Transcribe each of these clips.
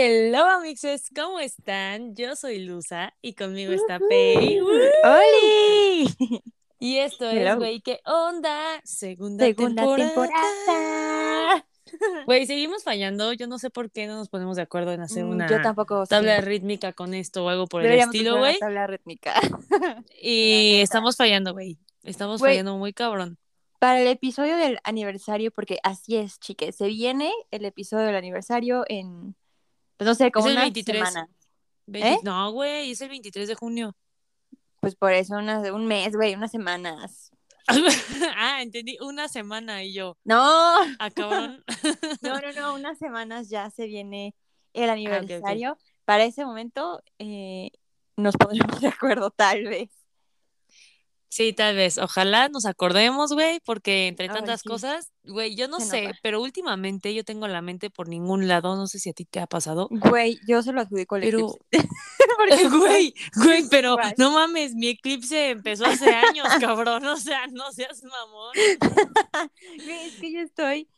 Hello amixes, ¿cómo están? Yo soy Lusa y conmigo está Pei. ¡Holi! Y esto es, güey, ¿qué onda? Segunda temporada. Güey, seguimos fallando. Yo no sé por qué no nos ponemos de acuerdo en hacer una tabla rítmica con esto o algo por el estilo, güey. Tabla rítmica. Y estamos fallando, güey. Estamos fallando muy cabrón. Para el episodio del aniversario, porque así es, chiques, se viene el episodio del aniversario en... Pues no sé, como es el una 23. Semana. No, güey, es el 23 de junio. Pues por eso, un mes, güey, unas semanas. Ah, entendí, una semana y yo. ¡No! Acabaron. No, unas semanas ya se viene el aniversario. Ah, okay. Para ese momento nos pondremos de acuerdo, tal vez. Sí, tal vez. Ojalá nos acordemos, güey, porque entre tantas cosas, güey, yo no sé, pero últimamente yo tengo la mente por ningún lado, no sé si a ti te ha pasado. Güey, yo se lo adjudico al eclipse. Güey, pero no mames, mi eclipse empezó hace años, cabrón, o sea, no seas mamón. Güey, es que yo estoy,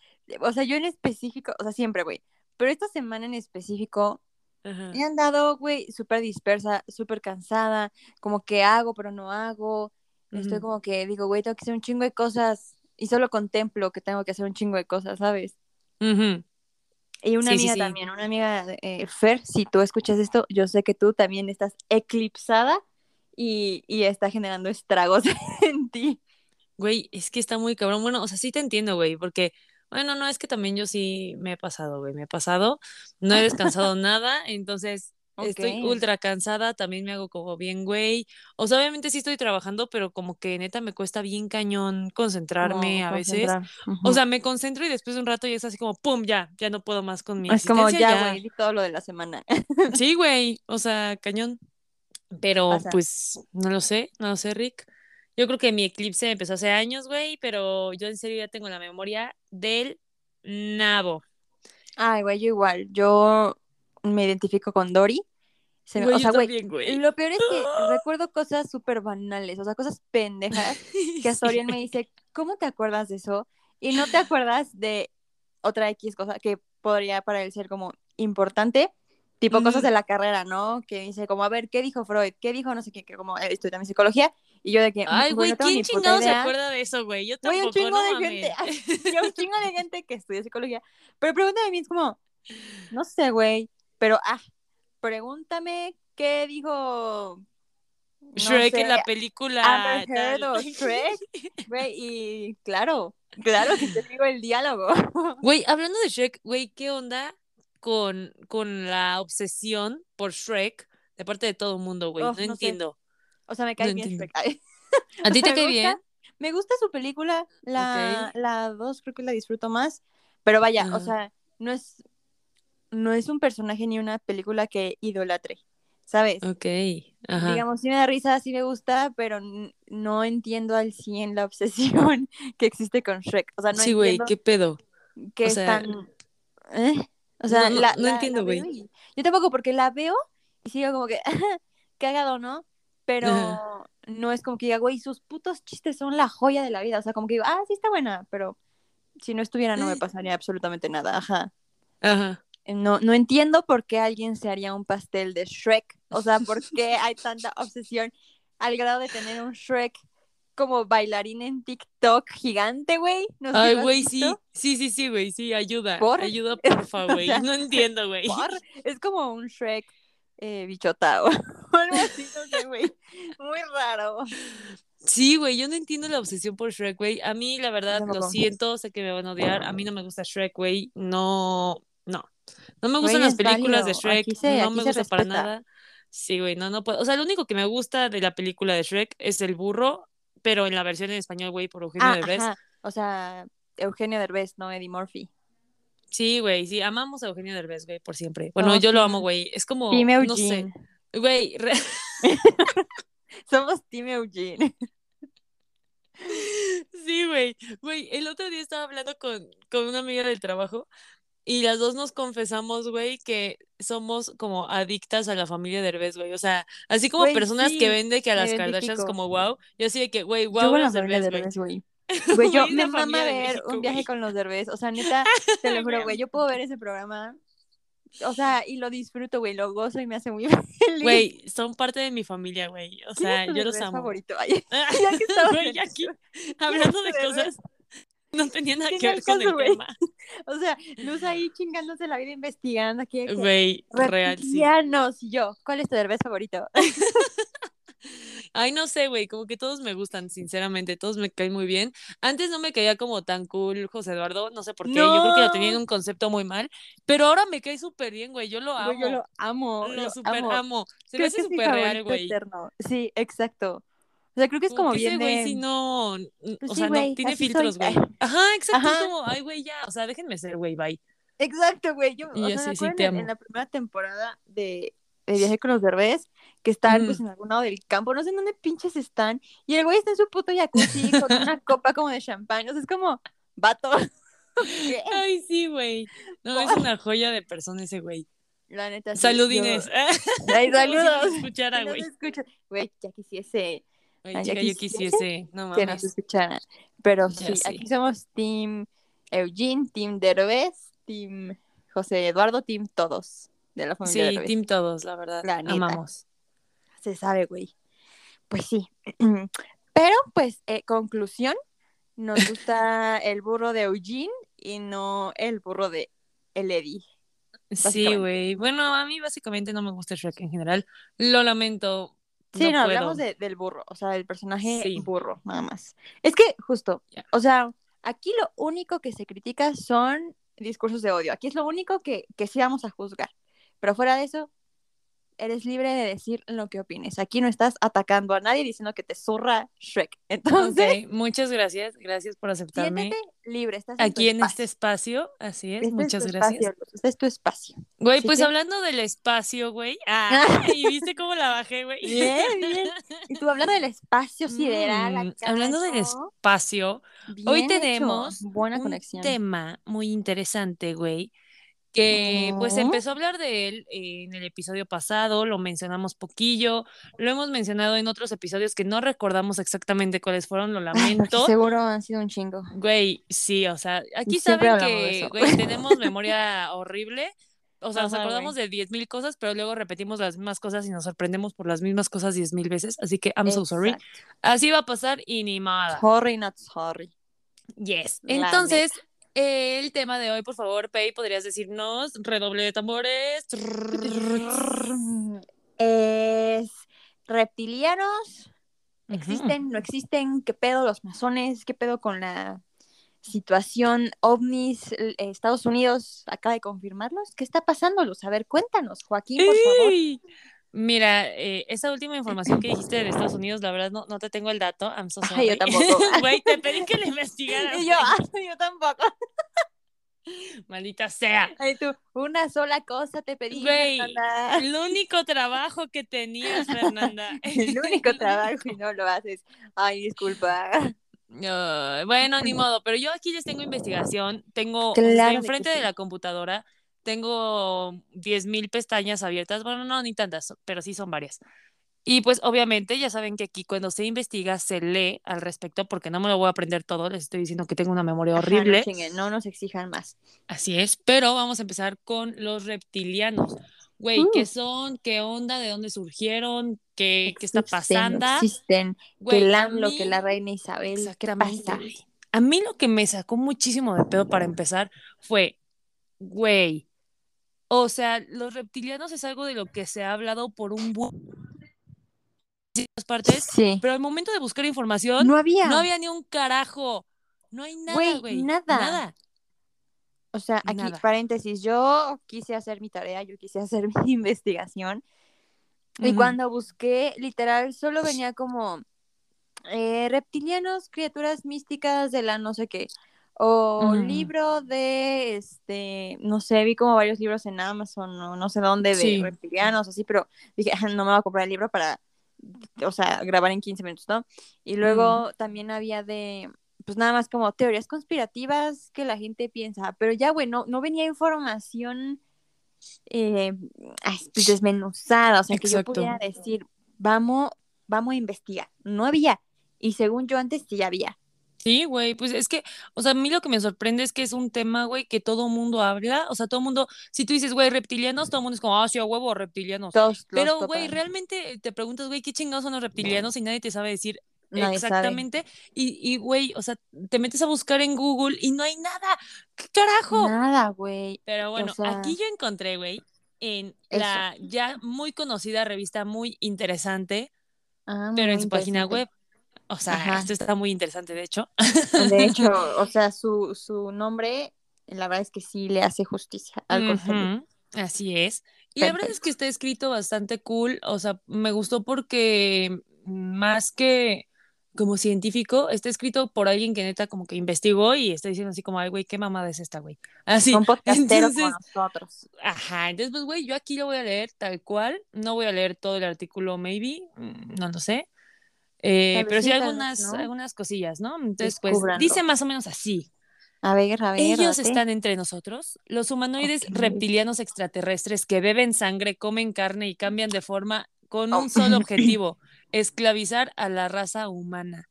o sea, yo en específico, o sea, siempre, güey, pero esta semana en específico... Ajá. Me han dado, güey, súper dispersa, súper cansada, como que hago, pero no hago... Estoy como que digo, güey, tengo que hacer un chingo de cosas y solo contemplo que tengo que hacer un chingo de cosas, ¿sabes? Uh-huh. Y una amiga también, una amiga, Fer, si tú escuchas esto, yo sé que tú también estás eclipsada y está generando estragos en ti. Güey, es que está muy cabrón. Bueno, o sea, sí te entiendo, güey, porque, bueno, no, es que también yo sí me he pasado, güey, no he descansado nada, entonces... Estoy ultra cansada, también me hago como bien, güey. O sea, obviamente sí estoy trabajando, pero como que neta me cuesta bien cañón concentrarme a veces. Uh-huh. O sea, me concentro y después de un rato ya es así como, pum, ya no puedo más con mi existencia. Es como ya, güey, todo lo de la semana. Sí, güey, o sea, cañón. Pero pues no lo sé, Rick. Yo creo que mi eclipse empezó hace años, güey, pero yo en serio ya tengo la memoria del nabo. Ay, güey, yo igual, yo me identifico con Dory. Güey, o sea, güey, lo peor es que recuerdo cosas súper banales, o sea, cosas pendejas, que hasta Orián me dice, ¿cómo te acuerdas de eso? Y no te acuerdas de otra X cosa que podría para él ser como importante, tipo cosas de la carrera, ¿no? Que dice como, a ver, ¿qué dijo Freud? ¿Qué dijo no sé qué? Que como estudié también psicología, y yo de que... Ay, güey, no, ¿quién chingado se acuerda de eso, güey? Yo tampoco, un chingo de gente que estudia psicología, pero pregúntame a mí, es como, no sé, güey, pero, pregúntame qué dijo... No Shrek sé, en la película... Shrek, güey, y claro que te digo el diálogo. Güey, hablando de Shrek, güey, ¿qué onda con la obsesión por Shrek de parte de todo el mundo, güey? No entiendo. Sé. O sea, me cae bien Shrek. ¿A ti te cae bien? Me gusta su película, la 2, creo que la disfruto más, pero vaya, o sea, no es un personaje ni una película que idolatre, ¿sabes? Ok, ajá. Digamos, sí me da risa, sí me gusta, pero no entiendo al 100 la obsesión que existe con Shrek. O sea, no entiendo. Sí, güey, ¿qué pedo? Que o sea... están... O sea, no entiendo, güey. Yo tampoco, porque la veo y sigo como que... cagado, ¿no? Pero no es como que diga, güey, sus putos chistes son la joya de la vida. O sea, como que digo, sí está buena, pero si no estuviera no me pasaría absolutamente nada, ajá. No entiendo por qué alguien se haría un pastel de Shrek. O sea, por qué hay tanta obsesión al grado de tener un Shrek como bailarín en TikTok gigante, güey. ¿No? Ay, güey, sí, güey, sí, ayuda. Ayuda, porfa, güey. O sea, no entiendo, güey. Es como un Shrek bichota o algo así, no sé, güey. Muy raro. Sí, güey, yo no entiendo la obsesión por Shrek, güey. A mí, la verdad, lo siento, sé que me van a odiar. A mí no me gusta Shrek, güey. No me gustan las películas de Shrek, no me gusta para nada. Sí, güey, no puedo. O sea, lo único que me gusta de la película de Shrek es el burro, pero en la versión en español, güey, por Eugenio Derbez. Ajá. O sea, Eugenio Derbez, no Eddie Murphy. Sí, güey, sí, amamos a Eugenio Derbez, güey, por siempre. Bueno, yo lo amo, güey, es como, Team Eugene. No sé. Güey, somos Team Eugene. Sí, güey, el otro día estaba hablando con una amiga del trabajo. Y las dos nos confesamos, güey, que somos como adictas a la familia Derbez, güey. O sea, así como wey, personas que vende que a las Kardashians como wow. Yo así de que, güey, wow, los Derbez, güey. Güey, yo me mama ver México, un viaje con los Derbez. O sea, neta, te lo juro, güey, yo puedo ver ese programa o sea, y lo disfruto, güey, lo gozo y me hace muy feliz. Güey, son parte de mi familia, güey, o sea, yo los amo. Favorito? Ay, ya que estaba güey, aquí, hablando de cosas, no tenía nada que ver con el tema. O sea, Luz ahí chingándose la vida investigando aquí. Güey, real, sí. Y yo, ¿cuál es tu Derbez favorito? Ay, no sé, güey, como que todos me gustan, sinceramente, todos me caen muy bien. Antes no me caía como tan cool José Eduardo, no sé por qué, no. Yo creo que lo tenía en un concepto muy mal, pero ahora me cae súper bien, güey, yo lo amo. Güey, yo lo amo. Lo súper amo. Se creo me hace súper real, güey. Sí, exacto. O sea, creo que es como bien güey, si no, pues o sea, sí, güey, no tiene filtros, güey. Ajá, exacto, ajá. Es como, ay, güey, ya, o sea, déjenme ser, güey, bye. Exacto, güey, yo, y o sea, sí, me acuerdo sí, en la primera temporada de Viaje con los Derbez, que están pues en algún lado del campo, no sé en dónde pinches están, y el güey está en su puto jacuzzi con una copa como de champán, o sea, es como, vato. ¿Qué? Ay, sí, güey, no, ¿por? Es una joya de persona ese güey. La neta. Salud, sí, Inés. Ay, saludos. Escuchara, güey. Güey, ya quisiese. Wey, ay, chica, yo quisiese, no mames. Que nos escucharan, pero sí, aquí somos team Eugene, team Derbez, team José Eduardo, team todos de la familia Derbez. Sí, team todos, la verdad, la amamos. Se sabe, güey. Pues sí, pero pues, conclusión, nos gusta el burro de Eugene y no el burro de el Eddie. Sí, güey, bueno, a mí básicamente no me gusta Shrek en general, lo lamento. Sí, no hablamos del burro, o sea, del personaje burro, nada más. Es que, justo, o sea, aquí lo único que se critica son discursos de odio. Aquí es lo único que sí vamos a juzgar. Pero fuera de eso, eres libre de decir lo que opines. Aquí no estás atacando a nadie diciendo que te zurra Shrek. Entonces, okay, muchas gracias. Gracias por aceptarme. Siéntete libre. Estás en aquí en este espacio. Así es. Este muchas es gracias. Espacio, este es tu espacio. Güey, pues hablando del espacio, güey. Ah, ¿y viste cómo la bajé, güey? Bien, bien. Y tú hablando del espacio sideral. Hablando del espacio. Bien hoy tenemos buena conexión. Un tema muy interesante, güey. Que pues empezó a hablar de él en el episodio pasado, lo mencionamos poquillo, lo hemos mencionado en otros episodios que no recordamos exactamente cuáles fueron, lo lamento. Seguro han sido un chingo. Güey, sí, o sea, aquí saben que güey, tenemos memoria horrible, o sea, nos acordamos de 10,000 cosas, pero luego repetimos las mismas cosas y nos sorprendemos por las mismas cosas 10,000 veces, así que I'm so sorry. Así va a pasar y ni nada. Sorry, not sorry. Yes, la entonces... Neta. El tema de hoy, por favor, Pei, ¿podrías decirnos? Redoble de tambores. Es reptilianos. ¿Existen? ¿No existen? ¿Qué pedo los masones? ¿Qué pedo con la situación ovnis? Estados Unidos acaba de confirmarlos. ¿Qué está pasándolos? A ver, cuéntanos, Joaquín, por favor. Mira, esa última información que dijiste de Estados Unidos, la verdad no te tengo el dato. I'm so sorry. Ay, yo tampoco. Güey, te pedí que le investigaras. Y yo tampoco. Maldita sea. Ay, tú, una sola cosa te pedí. Güey, el único trabajo que tenías, Fernanda. El único trabajo y no lo haces. Ay, disculpa. Bueno, ni modo, pero yo aquí les tengo investigación. Tengo enfrente de la computadora. Tengo 10,000 pestañas abiertas, bueno, no, ni tantas, pero sí son varias. Y pues obviamente ya saben que aquí cuando se investiga se lee al respecto, porque no me lo voy a aprender todo, les estoy diciendo que tengo una memoria horrible. Ajá, no nos exijan más. Así es, pero vamos a empezar con los reptilianos. Güey, ¿qué son? ¿Qué onda? ¿De dónde surgieron? ¿Qué está pasando? Existen, güey, que la reina Isabel, ¿qué pasa? A mí lo que me sacó muchísimo de pedo para empezar fue, güey, o sea, los reptilianos es algo de lo que se ha hablado por un partes, sí. Pero al momento de buscar información, no había ni un carajo. No hay nada, güey. Nada. O sea, aquí, paréntesis, yo quise hacer mi tarea, yo quise hacer mi investigación. Y cuando busqué, literal, solo venía como reptilianos, criaturas místicas de la no sé qué. O libro de, no sé, vi como varios libros en Amazon, o no sé dónde, de reptilianos, así, pero dije, no me voy a comprar el libro para, o sea, grabar en 15 minutos, ¿no? Y luego también había de, pues nada más como teorías conspirativas que la gente piensa, pero ya, güey, no venía información desmenuzada, o sea, exacto, que yo pudiera decir, vamos a investigar. No había, y según yo antes sí había. Sí, güey, pues es que, o sea, a mí lo que me sorprende es que es un tema, güey, que todo mundo habla, o sea, todo mundo, si tú dices, güey, reptilianos, todo el mundo es como, ah, sí, a huevo, reptilianos, Todos los pero, güey, topan. Realmente te preguntas, güey, ¿qué chingados son los reptilianos? Y nadie te sabe decir Nadie exactamente, sabe. Y, güey, o sea, te metes a buscar en Google y no hay nada, ¿qué carajo? Nada, güey. Pero bueno, o sea, aquí yo encontré, güey, en la ya muy conocida revista muy interesante, pero en su página web. O sea, esto está muy interesante, de hecho. De hecho, o sea, su nombre, la verdad es que sí le hace justicia al concepto. Así es. Y la verdad es que está escrito bastante cool. O sea, me gustó porque más que como científico, está escrito por alguien que neta como que investigó y está diciendo así como, ay, güey, qué mamada es esta, güey. Así. Un podcastero con nosotros. Ajá, entonces, pues, güey, yo aquí lo voy a leer tal cual. No voy a leer todo el artículo, maybe, no lo sé. Pero sí algunas, ¿no? Algunas cosillas, ¿no? Entonces, pues, dice más o menos así. A ver. Ellos están entre nosotros, los humanoides reptilianos extraterrestres que beben sangre, comen carne y cambian de forma con un solo objetivo, esclavizar a la raza humana.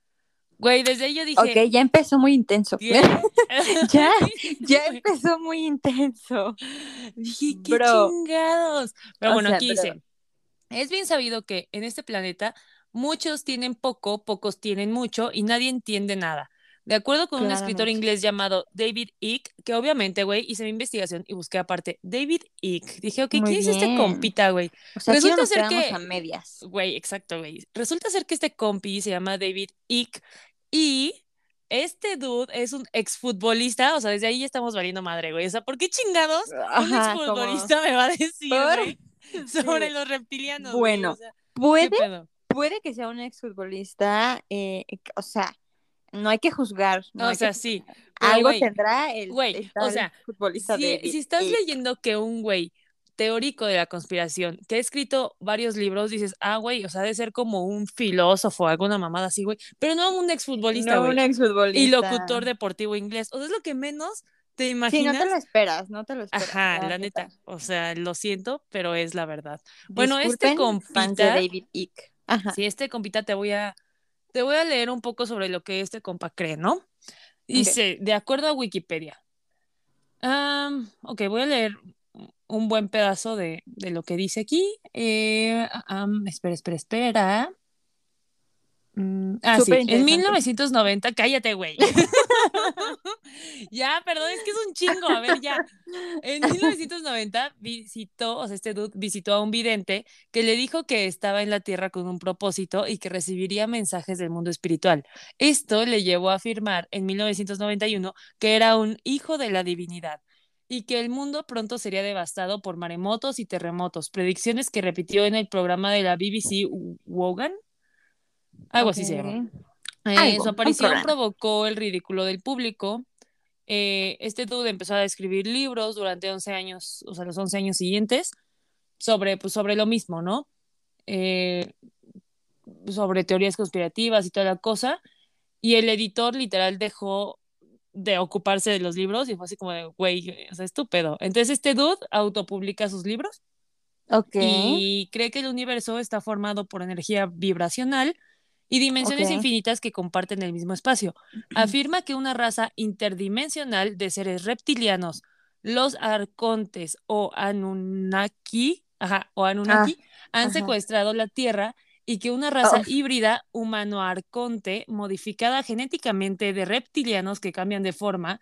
Güey, desde ahí yo dije... Ok, ya empezó muy intenso. ya empezó muy intenso. Dije, qué chingados. Pero bueno, aquí dice, es bien sabido que en este planeta... Muchos tienen poco, pocos tienen mucho y nadie entiende nada. De acuerdo con un escritor inglés llamado David Icke, que obviamente, güey, hice mi investigación y busqué aparte David Icke. Dije, ok, ¿quién es este compita, güey? O sea, resulta ser que... a medias. Güey, exacto, güey. Resulta ser que este compi se llama David Icke y... Este dude es un exfutbolista, o sea, desde ahí ya estamos valiendo madre, güey. O sea, ¿por qué chingados un exfutbolista me va a decir, güey, sobre los reptilianos? Bueno, güey, o sea, Puede que sea un exfutbolista, o sea, no hay que juzgar. No o sea, sí. Algo tendrá el futbolista de... Si estás leyendo que un güey teórico de la conspiración, que ha escrito varios libros, dices, ah, güey, o sea, de ser como un filósofo, alguna mamada así, güey, pero no un exfutbolista, güey. No un exfutbolista. Y locutor deportivo inglés. O sea, es lo que menos te imaginas. Sí, no te lo esperas. Ajá, la neta. O sea, lo siento, pero es la verdad. Bueno, disculpen, este compita... David Icke. Ajá. Sí, este compita te voy a leer un poco sobre lo que este compa cree, ¿no? Dice, de acuerdo a Wikipedia. Ok, voy a leer un buen pedazo de lo que dice aquí. Espera. En 1990, cállate, güey. Ya, perdón, es que es un chingo, a ver, ya. En 1990 este dude visitó a un vidente que le dijo que estaba en la Tierra con un propósito y que recibiría mensajes del mundo espiritual. Esto le llevó a afirmar en 1991 que era un hijo de la divinidad y que el mundo pronto sería devastado por maremotos y terremotos, predicciones que repitió en el programa de la BBC Wogan. Algo así se llama. Su aparición provocó el ridículo del público. Este dude empezó a escribir libros durante 11 años, o sea, los 11 años siguientes, sobre lo mismo, ¿no? Sobre teorías conspirativas y toda la cosa. Y el editor literal dejó de ocuparse de los libros y fue así como de, güey, o sea, estúpido. Entonces este dude autopublica sus libros. Y cree que el universo está formado por energía vibracional y dimensiones infinitas que comparten el mismo espacio. Afirma que una raza interdimensional de seres reptilianos, los Arcontes o Anunnaki, han secuestrado la Tierra y que una raza híbrida humano-arconte modificada genéticamente de reptilianos que cambian de forma,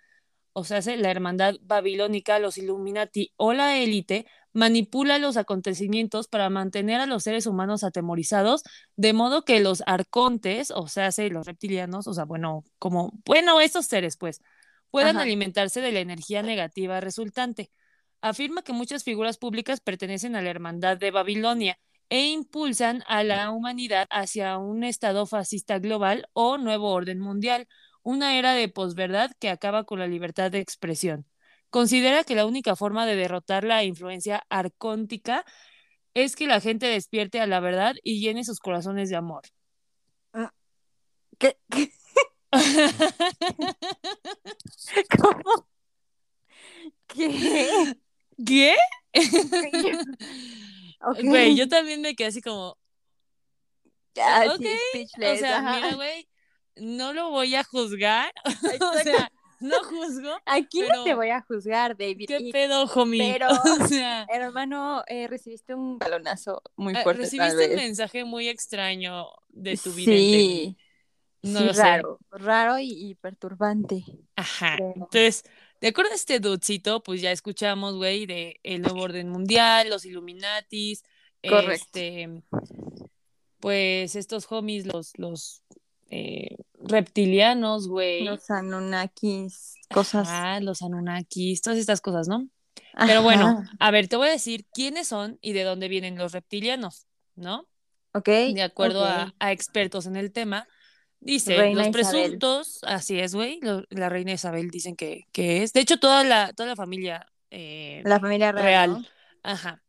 o sea, la hermandad babilónica, los Illuminati o la élite, manipula los acontecimientos para mantener a los seres humanos atemorizados, de modo que los arcontes, o sea, los reptilianos, o sea, esos seres, pues, puedan alimentarse de la energía negativa resultante. Afirma que muchas figuras públicas pertenecen a la hermandad de Babilonia e impulsan a la humanidad hacia un estado fascista global o nuevo orden mundial, una era de posverdad que acaba con la libertad de expresión. Considera que la única forma de derrotar la influencia arcóntica es que la gente despierte a la verdad y llene sus corazones de amor. ¿Qué? ¿Cómo? ¿Qué? Güey, yo también me quedé así como... speechless. O sea, mira, güey, no lo voy a juzgar. O sea, no juzgo. Aquí no te voy a juzgar, David. ¿Qué pedo, homie? Pero, o sea, hermano, recibiste un balonazo muy fuerte. Recibiste un mensaje muy extraño de tu vidente. Sí. No sí, lo raro, sé. Raro y perturbante. Ajá. Pero... Entonces, de acuerdo a este dudecito, pues ya escuchamos, güey, de el nuevo orden mundial, los Illuminatis. Correcto. Pues estos homies, los reptilianos, güey. Los Anunnakis, cosas. Ah, los Anunnakis, todas estas cosas, ¿no? Ajá. Pero bueno, a ver, te voy a decir quiénes son y de dónde vienen los reptilianos, ¿no? Ok. De acuerdo a expertos en el tema. Dice, reina los presuntos, Isabel. Así es, güey, la reina Isabel dicen que es. De hecho, toda la familia. La familia real. ¿No? Ajá.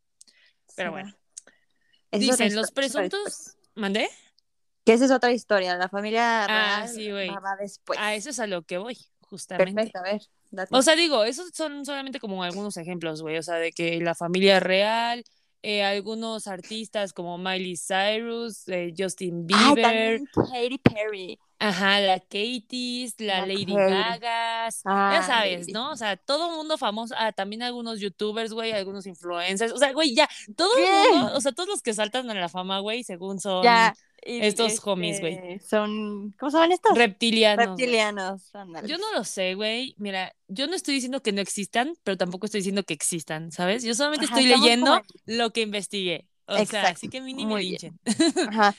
Pero sí. Bueno. Eso dicen, los presuntos. ¿Mandé? Que esa es otra historia, la familia real sí, va después. A eso es a lo que voy, justamente. Perfecto, a ver, date. O sea, digo, esos son solamente como algunos ejemplos, güey, o sea, de que la familia real, algunos artistas como Miley Cyrus, Justin Bieber. Ah, Katy Perry. Ajá, la Katy, la Lady Gaga, ya sabes, ¿no? O sea, todo mundo famoso, también algunos youtubers, güey, algunos influencers, o sea, güey, ya, todo el mundo, o sea, todos los que saltan a la fama, güey, según son... Ya. Estos homies, güey. Son, ¿cómo se llaman estos? Reptilianos. Yo no lo sé, güey. Mira, yo no estoy diciendo que no existan, pero tampoco estoy diciendo que existan, ¿sabes? Yo solamente estoy leyendo lo que investigué. O exacto. Sea, así que mínimo linchen. Ajá.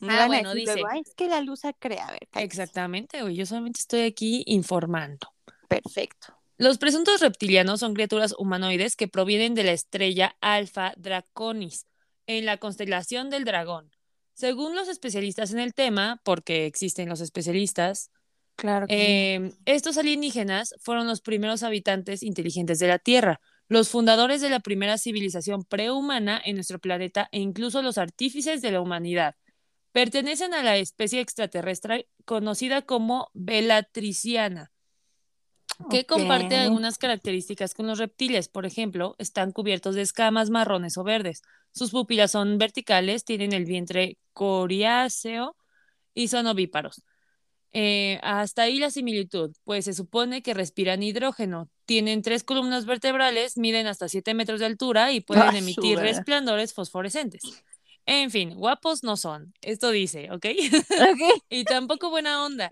Bueno, dice. Luego, es que la Lusa crea, a ver. Exactamente, güey. Yo solamente estoy aquí informando. Perfecto. Los presuntos reptilianos son criaturas humanoides que provienen de la estrella Alpha Draconis, en la constelación del dragón. Según los especialistas en el tema, porque existen los especialistas, claro que estos alienígenas fueron los primeros habitantes inteligentes de la Tierra, los fundadores de la primera civilización prehumana en nuestro planeta e incluso los artífices de la humanidad. Pertenecen a la especie extraterrestre conocida como velatriciana, que comparte algunas características con los reptiles. Por ejemplo, están cubiertos de escamas marrones o verdes. Sus pupilas son verticales, tienen el vientre coriáceo y son ovíparos. Hasta ahí la similitud, pues se supone que respiran hidrógeno. Tienen 3 columnas vertebrales, miden hasta 7 metros de altura y pueden emitir resplandores fosforescentes. En fin, guapos no son, esto dice, ¿ok? Y tampoco buena onda.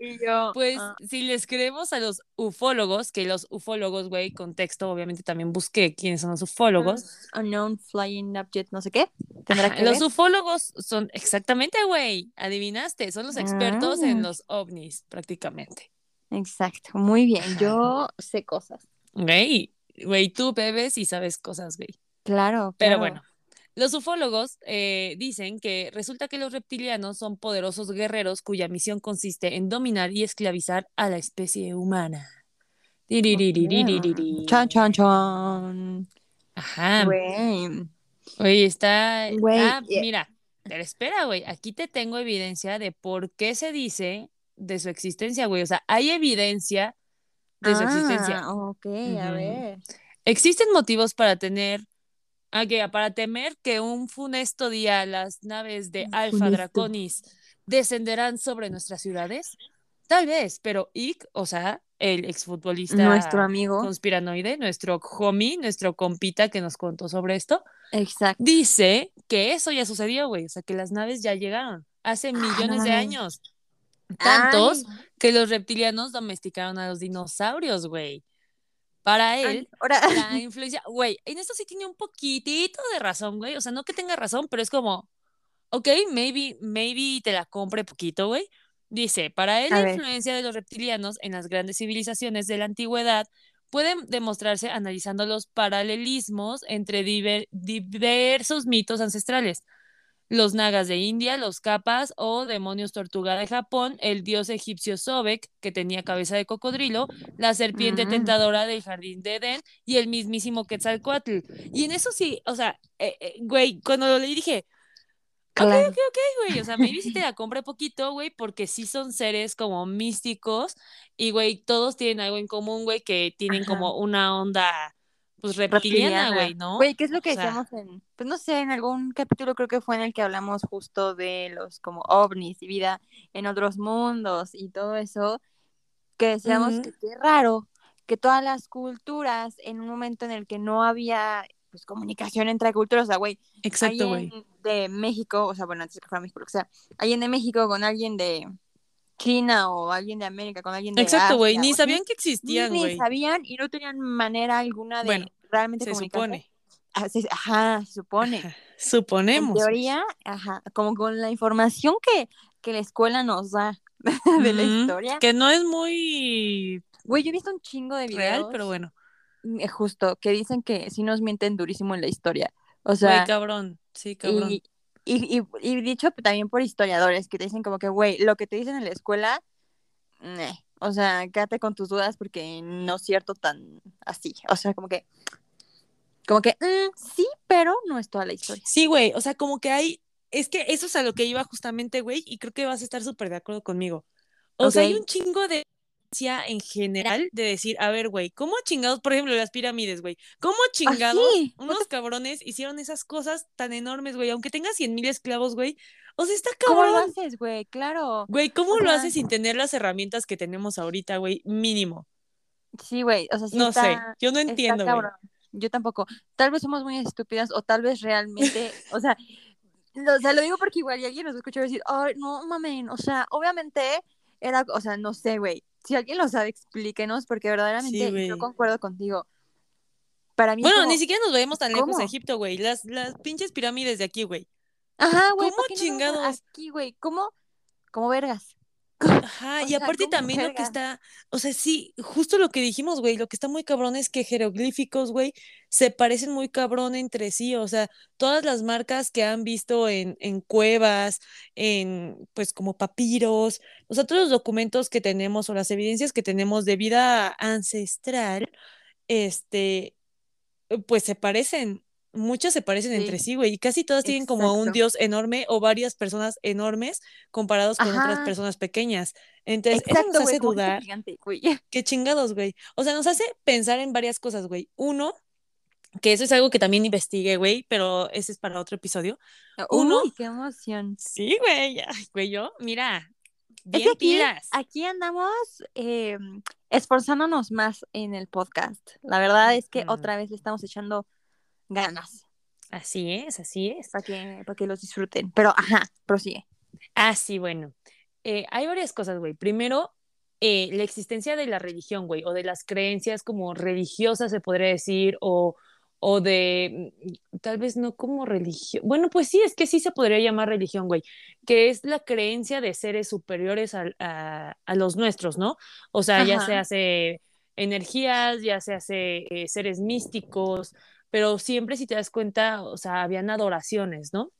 Si les creemos a los ufólogos, que los ufólogos, güey, contexto, obviamente también busqué quiénes son los ufólogos. Unknown Flying Object, no sé qué. ¿Tendrá que los ufólogos son, exactamente, güey, adivinaste, son los expertos en los ovnis, prácticamente. Exacto, muy bien, yo sé cosas. Güey, tú bebes y sabes cosas, güey. Claro. Pero bueno. Los ufólogos dicen que resulta que los reptilianos son poderosos guerreros cuya misión consiste en dominar y esclavizar a la especie humana. Chan, chan, chan. Ajá. Güey. Oye, está... Güey, mira, pero espera, güey. Aquí te tengo evidencia de por qué se dice de su existencia, güey. O sea, hay evidencia de su existencia. Ok, a ver. Existen motivos para tener... para temer que un funesto día las naves de Alpha Draconis descenderán sobre nuestras ciudades, tal vez, pero Icke, o sea, el exfutbolista, nuestro amigo conspiranoide, nuestro homie, nuestro compita que nos contó sobre esto, exacto, dice que eso ya sucedió, güey, o sea, que las naves ya llegaron hace millones de años, tantos que los reptilianos domesticaron a los dinosaurios, güey. Para él, la influencia... Güey, en esto sí tiene un poquitito de razón, güey. O sea, no que tenga razón, pero es como... Ok, maybe te la compre poquito, güey. Dice, para él la influencia de los reptilianos en las grandes civilizaciones de la antigüedad puede demostrarse analizando los paralelismos entre diversos mitos ancestrales. Los nagas de India, los capas o demonios tortuga de Japón, el dios egipcio Sobek, que tenía cabeza de cocodrilo, la serpiente tentadora del jardín de Edén y el mismísimo Quetzalcóatl. Y en eso sí, o sea, güey, cuando lo leí dije, ok, güey, o sea, maybe sí te la compré poquito, güey, porque sí son seres como místicos y, güey, todos tienen algo en común, güey, que tienen como una onda... pues reptiliana, güey, ¿no? Güey, ¿qué es lo que decíamos en, pues no sé, en algún capítulo creo que fue en el que hablamos justo de los como ovnis y vida en otros mundos y todo eso, que decíamos que qué raro que todas las culturas en un momento en el que no había pues comunicación entre culturas, o sea, güey, exacto, güey. De México, o sea, bueno, antes que fuera México, o sea, alguien de México con alguien de China o alguien de América con alguien de Asia, güey, ni sabían que existían, güey. Ni sabían y no tenían manera alguna de realmente comunicarse. Se supone. Suponemos. En teoría, como con la información que la escuela nos da de la historia. Que no es muy... Güey, yo he visto un chingo de videos. Real, pero bueno. Justo, que dicen que sí nos mienten durísimo en la historia. O sea... Güey, cabrón. Sí, cabrón. Y dicho también por historiadores que te dicen como que, güey, lo que te dicen en la escuela, o sea, quédate con tus dudas porque no es cierto tan así, o sea, como que, sí, pero no es toda la historia. Sí, güey, o sea, como que hay, es que eso es a lo que iba justamente, güey, y creo que vas a estar súper de acuerdo conmigo. O sea, hay un chingo de en general de decir, a ver, güey, ¿cómo chingados, por ejemplo, las pirámides, güey? ¿Cómo chingados unos cabrones hicieron esas cosas tan enormes, güey? Aunque tenga 100,000 esclavos, güey. O sea, está cabrón. ¿Cómo lo haces, güey? Claro. Güey, ¿cómo lo haces sin tener las herramientas que tenemos ahorita, güey? Mínimo. Sí, güey. O sea, sí no sé. Yo no entiendo, güey. Yo tampoco. Tal vez somos muy estúpidas o tal vez realmente, o sea, lo digo porque igual alguien nos escucha decir, ay, no, mamen, o sea, obviamente era, o sea, no sé, güey. Si alguien lo sabe, explíquenos, porque verdaderamente yo concuerdo contigo. Para mí ni siquiera nos veíamos tan lejos a Egipto, güey. Las pinches pirámides de aquí, güey. Ajá, güey. ¿Cómo chingados? No aquí, güey. ¿Cómo? Como vergas. Ajá, o sea, y aparte también vergas. Lo que está... O sea, sí, justo lo que dijimos, güey. Lo que está muy cabrón es que jeroglíficos, güey, se parecen muy cabrón entre sí. O sea, todas las marcas que han visto en cuevas, en pues como papiros, o sea, todos los documentos que tenemos o las evidencias que tenemos de vida ancestral, pues se parecen, muchas se parecen entre sí, güey, y casi todas tienen como a un dios enorme o varias personas enormes comparados con otras personas pequeñas. Entonces, eso nos hace dudar. Gigante, qué chingados, güey. O sea, nos hace pensar en varias cosas, güey. Uno, que eso es algo que también investigué, güey, pero ese es para otro episodio. Uno, ¡qué emoción! Sí, güey, yo, mira, bien es que pilas. Aquí andamos esforzándonos más en el podcast. La verdad es que otra vez le estamos echando ganas. Así es. Para que los disfruten. Pero, prosigue. Ah, sí, bueno. Hay varias cosas, güey. Primero, la existencia de la religión, güey, o de las creencias como religiosas, se podría decir, o de, tal vez no como religión, bueno, pues sí, es que sí se podría llamar religión, güey, que es la creencia de seres superiores a los nuestros, ¿no? O sea, ya se hace energías, ya se hace seres místicos, pero siempre si te das cuenta, o sea, habían adoraciones, ¿no?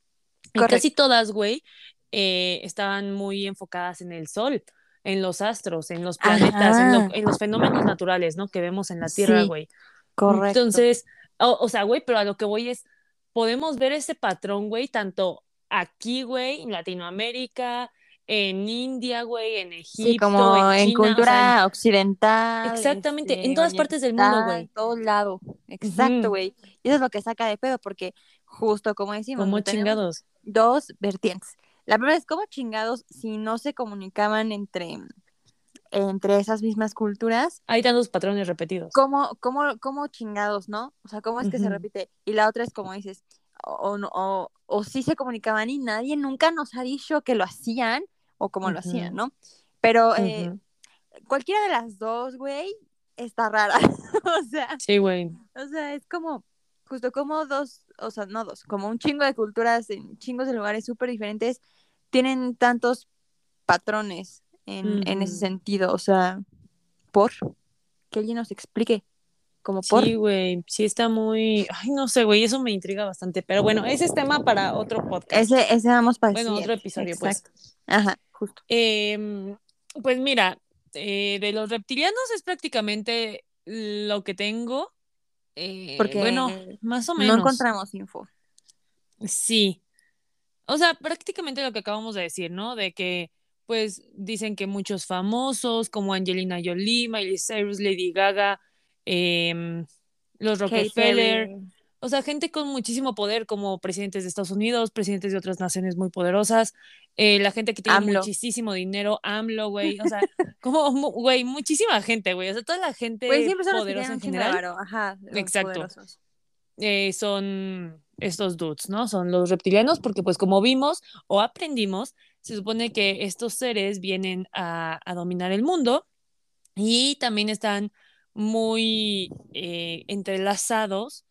Y casi todas, güey, estaban muy enfocadas en el sol, en los astros, en los planetas, en los fenómenos naturales, ¿no? Que vemos en la Tierra, güey. Sí, correcto. Entonces... O sea, güey, pero a lo que voy es, podemos ver ese patrón, güey, tanto aquí, güey, en Latinoamérica, en India, güey, en Egipto, sí, como en China, cultura, o sea, occidental. Exactamente, en todas partes del mundo, güey. En todo lado, exacto, güey. Y eso es lo que saca de pedo, porque justo como decimos, como chingados. Dos vertientes. La primera es, ¿cómo chingados si no se comunicaban entre esas mismas culturas? Hay tantos patrones repetidos. ¿Cómo chingados, no? O sea, ¿cómo es que se repite? Y la otra es como dices, o sí se comunicaban y nadie nunca nos ha dicho que lo hacían o cómo lo hacían, ¿no? Pero cualquiera de las dos, güey, está rara. O sea, sí, güey. O sea, es como, justo como dos, o sea, no dos, como un chingo de culturas en chingos de lugares súper diferentes tienen tantos patrones en ese sentido, o sea, que alguien nos explique, como sí, güey, sí está muy, ay, no sé, güey, eso me intriga bastante, pero bueno, ese es tema para otro podcast. Ese vamos para otro episodio, exacto. Pues. Ajá, justo. Pues mira, de los reptilianos es prácticamente lo que tengo, porque bueno, más o menos. No encontramos info. Sí, o sea, prácticamente lo que acabamos de decir, ¿no? De que pues dicen que muchos famosos como Angelina Jolie, Miley Cyrus, Lady Gaga, los Rockefeller, o sea, gente con muchísimo poder, como presidentes de Estados Unidos, presidentes de otras naciones muy poderosas, la gente que tiene AMLO. Muchísimo dinero, AMLO, güey, o sea, como, güey, muchísima gente, güey, o sea, toda la gente pues poderosa en general. Raro. Ajá, exacto. Son estos dudes, ¿no? Son los reptilianos, porque pues como vimos o aprendimos, se supone que estos seres vienen a dominar el mundo y también están muy entrelazados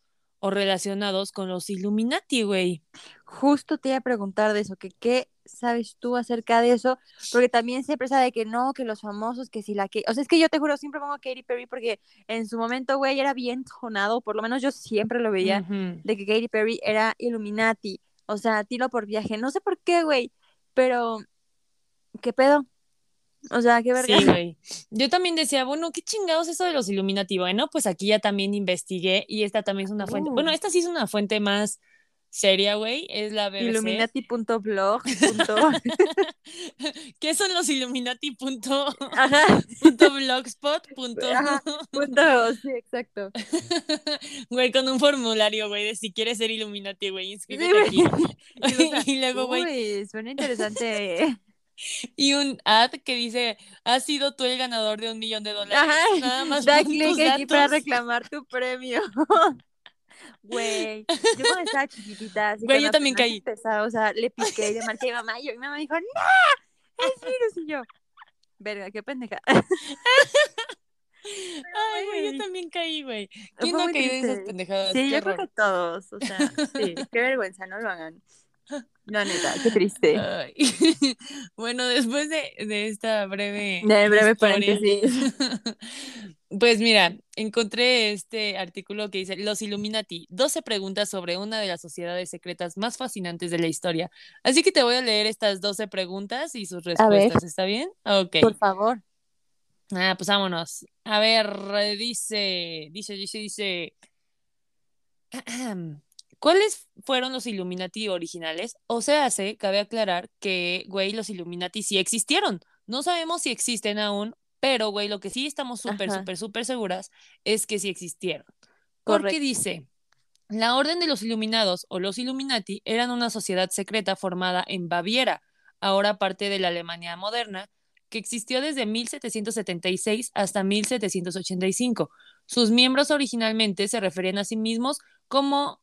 o relacionados con los Illuminati, güey. Justo te iba a preguntar de eso, que qué sabes tú acerca de eso, porque también siempre sabe que no, que los famosos, que si la que... O sea, es que yo te juro, siempre pongo a Katy Perry porque en su momento, güey, era bien sonado, por lo menos yo siempre lo veía, de que Katy Perry era Illuminati, o sea, tiro por viaje, no sé por qué, güey, pero... ¿Qué pedo? O sea, qué verga. Sí, güey. Yo también decía, bueno, qué chingados eso de los Illuminati. Bueno, pues aquí ya también investigué y esta también es una fuente. Bueno, esta sí es una fuente más seria, güey. Es la BBC. Illuminati.blog. ¿Qué son los Illuminati? .blogspot. Sí, exacto. Güey, con un formulario, güey, de si quieres ser Illuminati, güey, inscríbete aquí. Y luego, güey. Uy, suena interesante, Y un ad que dice, has sido tú el ganador de $1,000,000. Ajá, nada más da clic aquí para reclamar tu premio. Güey, yo cuando estaba chiquitita, güey, yo también caí. Pesado, o sea, le piqué, le marqué a mi mamá y mi mamá dijo, ¡no! ¡Es virus! Y yo, verga, qué pendeja. Ay, güey, yo también caí, güey. ¿Quién no ha caído en esas pendejadas? Sí, qué yo horror. Creo que todos, o sea, sí, qué vergüenza, no lo hagan. No, neta, qué triste. Bueno, después de esta breve paréntesis. Pues mira, encontré este artículo que dice Los Illuminati, 12 preguntas sobre una de las sociedades secretas más fascinantes de la historia. Así que te voy a leer estas 12 preguntas y sus respuestas, ¿está bien? Ok. Por favor. Ah, pues vámonos. A ver, dice... ¿Cuáles fueron los Illuminati originales? O sea, cabe aclarar que, güey, los Illuminati sí existieron. No sabemos si existen aún, pero, güey, lo que sí estamos súper seguras es que sí existieron. Correcto. Porque dice, la Orden de los Iluminados o los Illuminati eran una sociedad secreta formada en Baviera, ahora parte de la Alemania moderna, que existió desde 1776 hasta 1785. Sus miembros originalmente se referían a sí mismos como...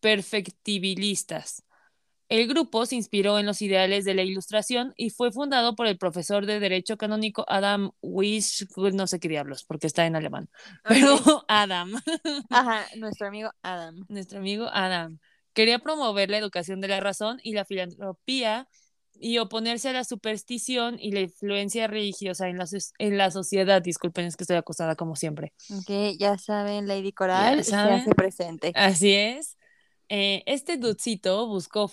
perfectibilistas. El grupo se inspiró en los ideales de la Ilustración y fue fundado por el profesor de Derecho Canónico Adam Wisch, no sé qué diablos, porque está en alemán, pero Adam. Ajá, nuestro amigo Adam. Quería promover la educación de la razón y la filantropía y oponerse a la superstición y la influencia religiosa en la sociedad. Disculpen, es que estoy acostada como siempre. Ok, ya saben, Lady Coral se hace presente. Así es. Este ducito buscó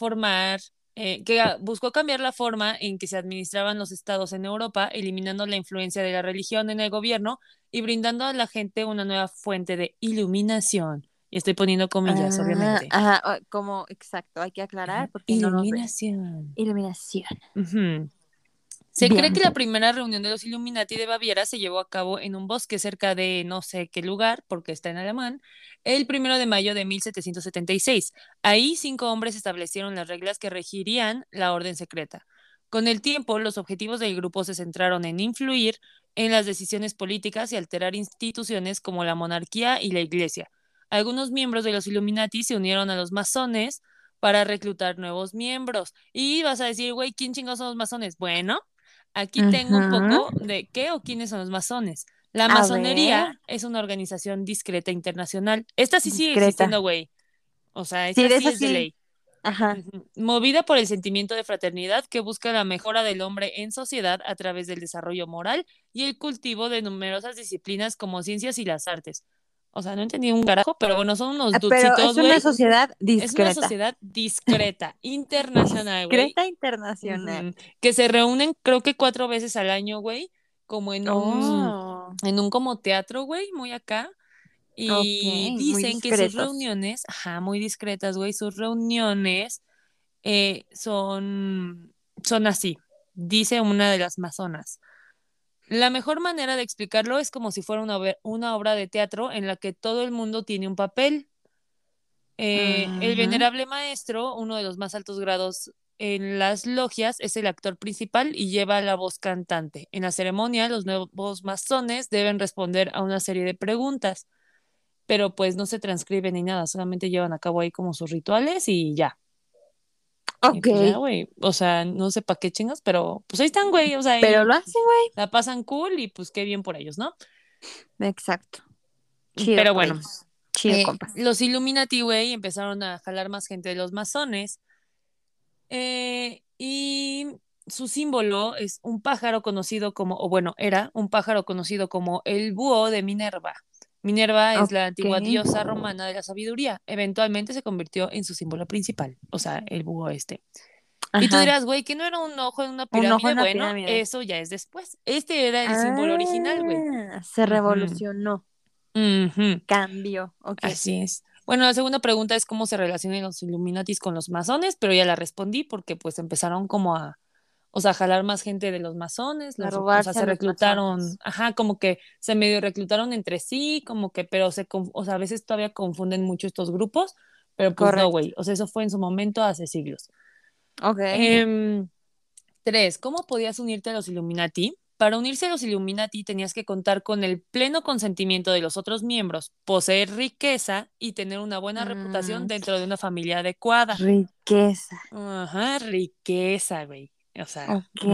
cambiar la forma en que se administraban los estados en Europa, eliminando la influencia de la religión en el gobierno y brindando a la gente una nueva fuente de iluminación. Y estoy poniendo comillas, obviamente. Ajá, como, exacto, hay que aclarar. Porque Iluminación. Uh-huh. Se cree que la primera reunión de los Illuminati de Baviera se llevó a cabo en un bosque cerca de no sé qué lugar, porque está en alemán, el 1 de mayo de 1776. Ahí 5 hombres establecieron las reglas que regirían la orden secreta. Con el tiempo, los objetivos del grupo se centraron en influir en las decisiones políticas y alterar instituciones como la monarquía y la iglesia. Algunos miembros de los Illuminati se unieron a los masones para reclutar nuevos miembros. Y vas a decir, güey, ¿quién chingados son los masones? Bueno, aquí tengo un poco de qué o quiénes son los masones. La masonería es una organización discreta internacional. Esta sí sigue existiendo, güey. O sea, esta sí es de ley. Ajá. Movida por el sentimiento de fraternidad que busca la mejora del hombre en sociedad a través del desarrollo moral y el cultivo de numerosas disciplinas como ciencias y las artes. O sea, no entendí un carajo, pero bueno, son unos duchitos, güey. Es una sociedad discreta. Es una sociedad discreta, internacional, güey. Discreta internacional. Que se reúnen, creo que 4 veces al año, güey, como en un como teatro, güey, muy acá. Y dicen que sus reuniones, muy discretas, güey, sus reuniones son así, dice una de las masonas. La mejor manera de explicarlo es como si fuera una obra de teatro en la que todo el mundo tiene un papel. El venerable maestro, uno de los más altos grados en las logias, es el actor principal y lleva la voz cantante. En la ceremonia, los nuevos masones deben responder a una serie de preguntas, pero pues no se transcriben ni nada, solamente llevan a cabo ahí como sus rituales y ya. Ok. Y ya, güey, o sea, no sé para qué chingas, pero pues ahí están, güey, o sea. Pero lo hacen, güey. La pasan cool y pues qué bien por ellos, ¿no? Exacto. Chido, pero bueno. Chido, compas. Los Illuminati, güey, empezaron a jalar más gente de los masones. Y su símbolo es un pájaro conocido como, o bueno, era un pájaro conocido como el búho de Minerva. Minerva es la antigua diosa romana de la sabiduría. Eventualmente se convirtió en su símbolo principal, o sea, el búho este. Ajá. Y tú dirás, güey, que no era un ojo en una pirámide. Bueno, pirámide. Eso ya es después. Este era el símbolo original, güey. Se revolucionó. Cambió. Okay. Así es. Bueno, la segunda pregunta es cómo se relacionan los Illuminatis con los masones, pero ya la respondí porque pues empezaron como a, o sea, jalar más gente de los masones, los, o sea, se reclutaron, masones. Ajá, como que se medio reclutaron entre sí, como que, pero o sea, a veces todavía confunden mucho estos grupos, pero pues no, güey, o sea, eso fue en su momento hace siglos. Ok. 3, ¿cómo podías unirte a los Illuminati? Para unirse a los Illuminati tenías que contar con el pleno consentimiento de los otros miembros, poseer riqueza y tener una buena reputación dentro de una familia adecuada. Riqueza. Ajá, riqueza, güey. O sea. Ok,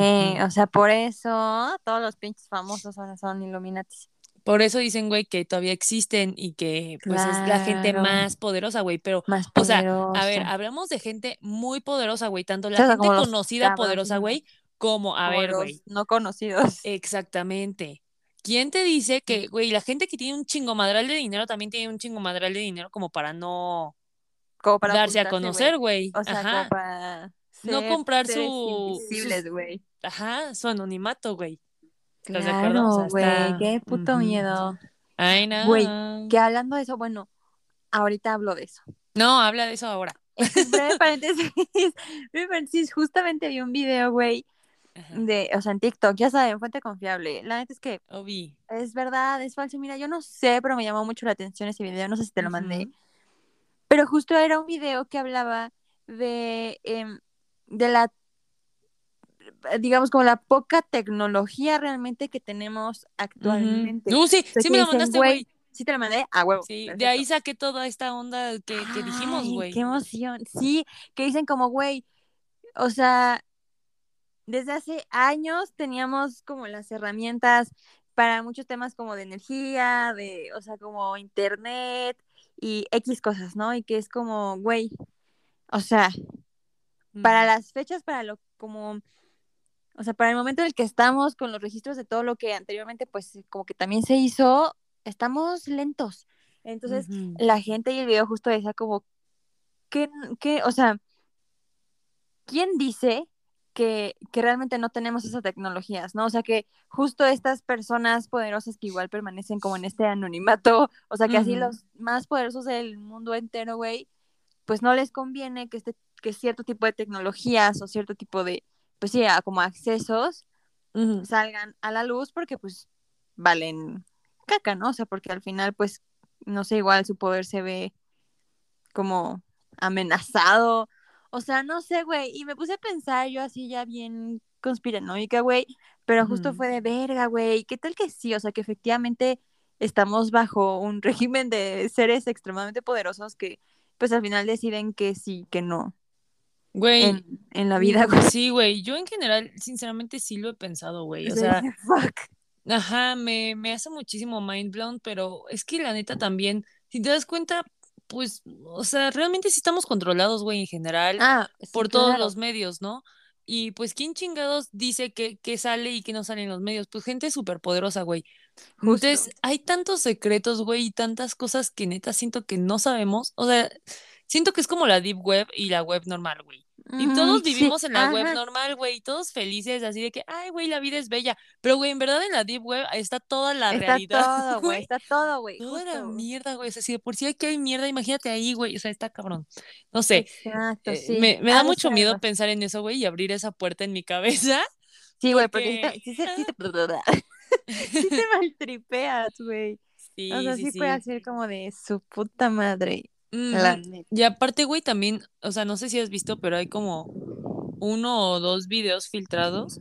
o sea, por eso todos los pinches famosos ahora son Illuminati. Por eso dicen, güey, que todavía existen y que pues claro, es la gente más poderosa, güey, pero más poderosa. O sea, a ver, hablamos de gente muy poderosa, güey, tanto la gente conocida poderosa, güey, como, a ver, güey, no conocidos. Exactamente. ¿Quién te dice que, güey, la gente que tiene un chingo madral de dinero también tiene un chingo madral de dinero como para no darse a conocer, güey? O sea, como para no comprar invisibles, güey. Ajá, su anonimato, güey. Claro, güey, qué puto miedo. Ay, no. Güey, que hablando de eso, bueno, ahorita hablo de eso. No, habla de eso ahora. Breve paréntesis, justamente vi un video, güey, de, o sea, en TikTok, ya saben, fuente confiable. La neta es que es verdad, es falso. Mira, yo no sé, pero me llamó mucho la atención ese video, no sé si te lo mandé. Pero justo era un video que hablaba de la, digamos, como la poca tecnología realmente que tenemos actualmente. No, sí me lo mandaste, güey. Sí te lo mandé, a huevo. Sí, perfecto. De ahí saqué toda esta onda que dijimos, güey. Qué emoción. Sí, que dicen como, güey, o sea, desde hace años teníamos como las herramientas para muchos temas como de energía, de, o sea, como internet y X cosas, ¿no? Y que es como, güey, o sea, para las fechas, para lo como, o sea, para el momento en el que estamos con los registros de todo lo que anteriormente, pues, como que también se hizo, estamos lentos. Entonces, la gente y el video justo decía como, ¿qué, o sea, quién dice que realmente no tenemos esas tecnologías, ¿no? O sea, que justo estas personas poderosas que igual permanecen como en este anonimato, o sea, que así los más poderosos del mundo entero, güey, pues no les conviene que cierto tipo de tecnologías o cierto tipo de, pues sí, como accesos salgan a la luz porque, pues, valen caca, ¿no? O sea, porque al final, pues, no sé, igual su poder se ve como amenazado. O sea, no sé, güey, y me puse a pensar yo así ya bien conspiranoica, güey, pero justo fue de verga, güey, ¿qué tal que sí? O sea, que efectivamente estamos bajo un régimen de seres extremadamente poderosos que, pues, al final deciden que sí, que no. Güey. En la vida, güey. Sí, güey, yo en general, sinceramente, sí lo he pensado, güey, o sea. Fuck. Ajá, me hace muchísimo mind blown, pero es que la neta también, si te das cuenta, pues, o sea, realmente sí estamos controlados, güey, en general, por todos los medios, ¿no? Y pues, ¿quién chingados dice que sale y que no sale en los medios? Pues gente súper poderosa, güey. Entonces, hay tantos secretos, güey, y tantas cosas que neta siento que no sabemos. O sea, siento que es como la deep web y la web normal, güey. Y todos vivimos en la web normal, güey, todos felices, así de que, ay, güey, la vida es bella. Pero, güey, en verdad en la deep web está toda la realidad. Está todo, güey. Toda la mierda, güey, o sea, si de por sí aquí hay mierda, imagínate ahí, güey, o sea, está cabrón. No sé, exacto, sí. Me da mucho miedo pensar en eso, güey, y abrir esa puerta en mi cabeza. Sí, güey, porque... sí te maltripeas, güey. Sí, o sea, sí puede hacer como de su puta madre. Y aparte, güey, también, o sea, no sé si has visto, pero hay como 1 o 2 videos filtrados.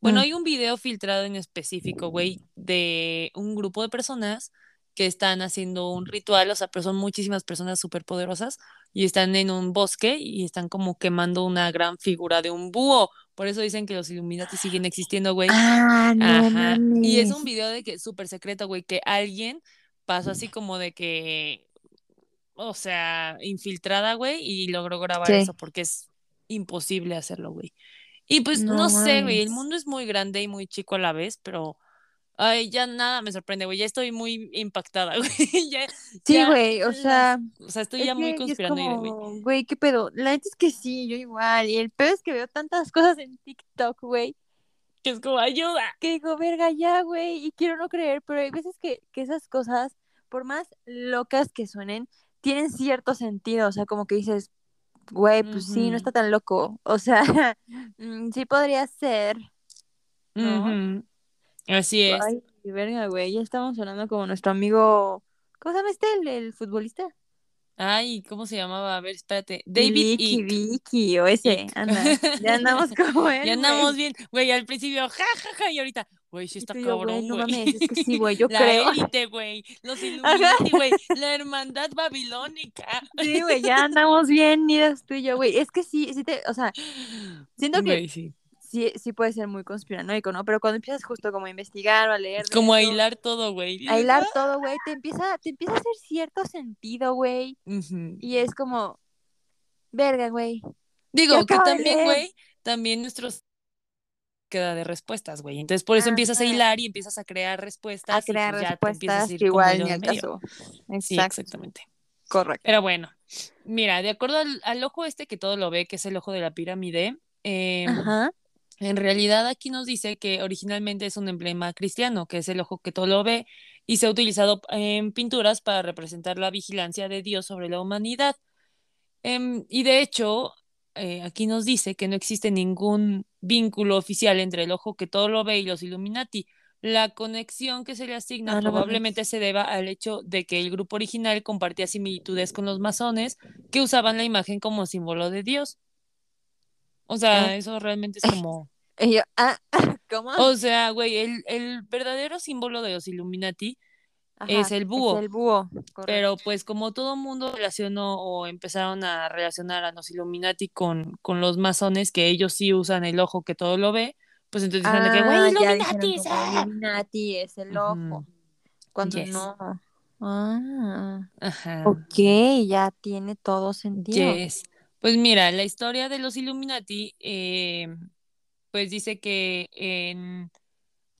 Bueno, hay un video filtrado en específico, güey, de un grupo de personas que están haciendo un ritual, o sea, pero son muchísimas personas súper poderosas y están en un bosque y están como quemando una gran figura de un búho. Por eso dicen que los Illuminati siguen existiendo, güey. Ah, no. Ajá. Y es un video de que súper secreto, güey, que alguien pasó así como de que, o sea, infiltrada, güey, y logró grabar eso porque es imposible hacerlo, güey. Y pues no sé, güey, el mundo es muy grande y muy chico a la vez, pero... Ay, ya nada me sorprende, güey, ya estoy muy impactada, güey. Sí, güey, o sea, estoy ya muy conspiranoide, güey. Güey, qué pedo, la neta es que sí, yo igual, y el pedo es que veo tantas cosas en TikTok, güey. Que es como, ayuda. Que digo, verga, ya, güey, y quiero no creer, pero hay veces que esas cosas, por más locas que suenen, tienen cierto sentido, o sea, como que dices, güey, pues sí, no está tan loco, o sea, sí podría ser, ¿no? Así es. Ay, verga, güey, ya estamos sonando como nuestro amigo... ¿Cómo se llama este, el futbolista? Ay, ¿cómo se llamaba? A ver, espérate. David Icke. Vicky, o ese, anda. Ya andamos como él. Ya andamos bien. Güey, al principio, ja, y ahorita... Güey, sí está cabrón, güey. No mames, es que sí, güey, yo creo. La élite, güey. Los Illuminati, güey. La hermandad babilónica. Sí, güey, ya andamos bien, nidas tú y yo, güey. Es que sí te... O sea, siento que... Güey, sí. Sí puede ser muy conspiranoico, ¿no? Pero cuando empiezas justo como a investigar o a leer... Como a hilar todo, güey. A hilar todo, güey. Te empieza a hacer cierto sentido, güey. Uh-huh. Y es como... Verga, güey. Digo, que también, güey, también nuestros... Queda de respuestas, güey. Entonces, por eso empiezas a hilar y empiezas a crear respuestas. A crear y ya respuestas, te empiezas a ir igual ni al caso. Exacto. Sí, exactamente. Correcto. Pero bueno, mira, de acuerdo al ojo este que todo lo ve, que es el ojo de la pirámide... Ajá. En realidad aquí nos dice que originalmente es un emblema cristiano, que es el ojo que todo lo ve, y se ha utilizado en pinturas para representar la vigilancia de Dios sobre la humanidad. Y de hecho, aquí nos dice que no existe ningún vínculo oficial entre el ojo que todo lo ve y los Illuminati. La conexión que se le asigna probablemente se deba al hecho de que el grupo original compartía similitudes con los masones que usaban la imagen como símbolo de Dios. O sea, eso realmente es como... ¿Cómo? O sea, güey, el verdadero símbolo de los Illuminati es el búho. Es el búho, correcto. Pero pues como todo mundo relacionó o empezaron a relacionar a los Illuminati con los masones, que ellos sí usan el ojo que todo lo ve, pues entonces dijeron que, güey, Illuminati, Illuminati es el ojo. Cuando no... Ajá. Ok, ya tiene todo sentido. Yes. Pues mira, la historia de los Illuminati, pues dice que en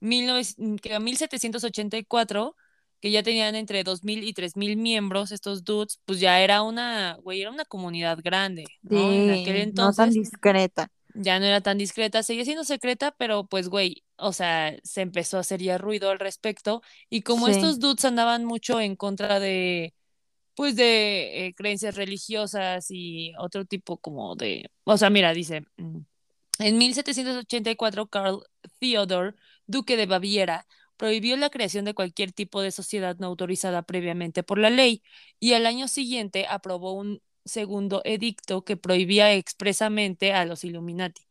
1784, que ya tenían entre 2,000 y 3,000 miembros estos dudes, pues ya era una comunidad grande, ¿no? Sí, en aquel entonces, no tan discreta. Ya no era tan discreta, seguía siendo secreta, pero pues, güey, o sea, se empezó a hacer ya ruido al respecto, y como estos dudes andaban mucho en contra de... pues de creencias religiosas y otro tipo como de... O sea, mira, dice, en 1784 Carl Theodor, duque de Baviera, prohibió la creación de cualquier tipo de sociedad no autorizada previamente por la ley, y al año siguiente aprobó un segundo edicto que prohibía expresamente a los Illuminati.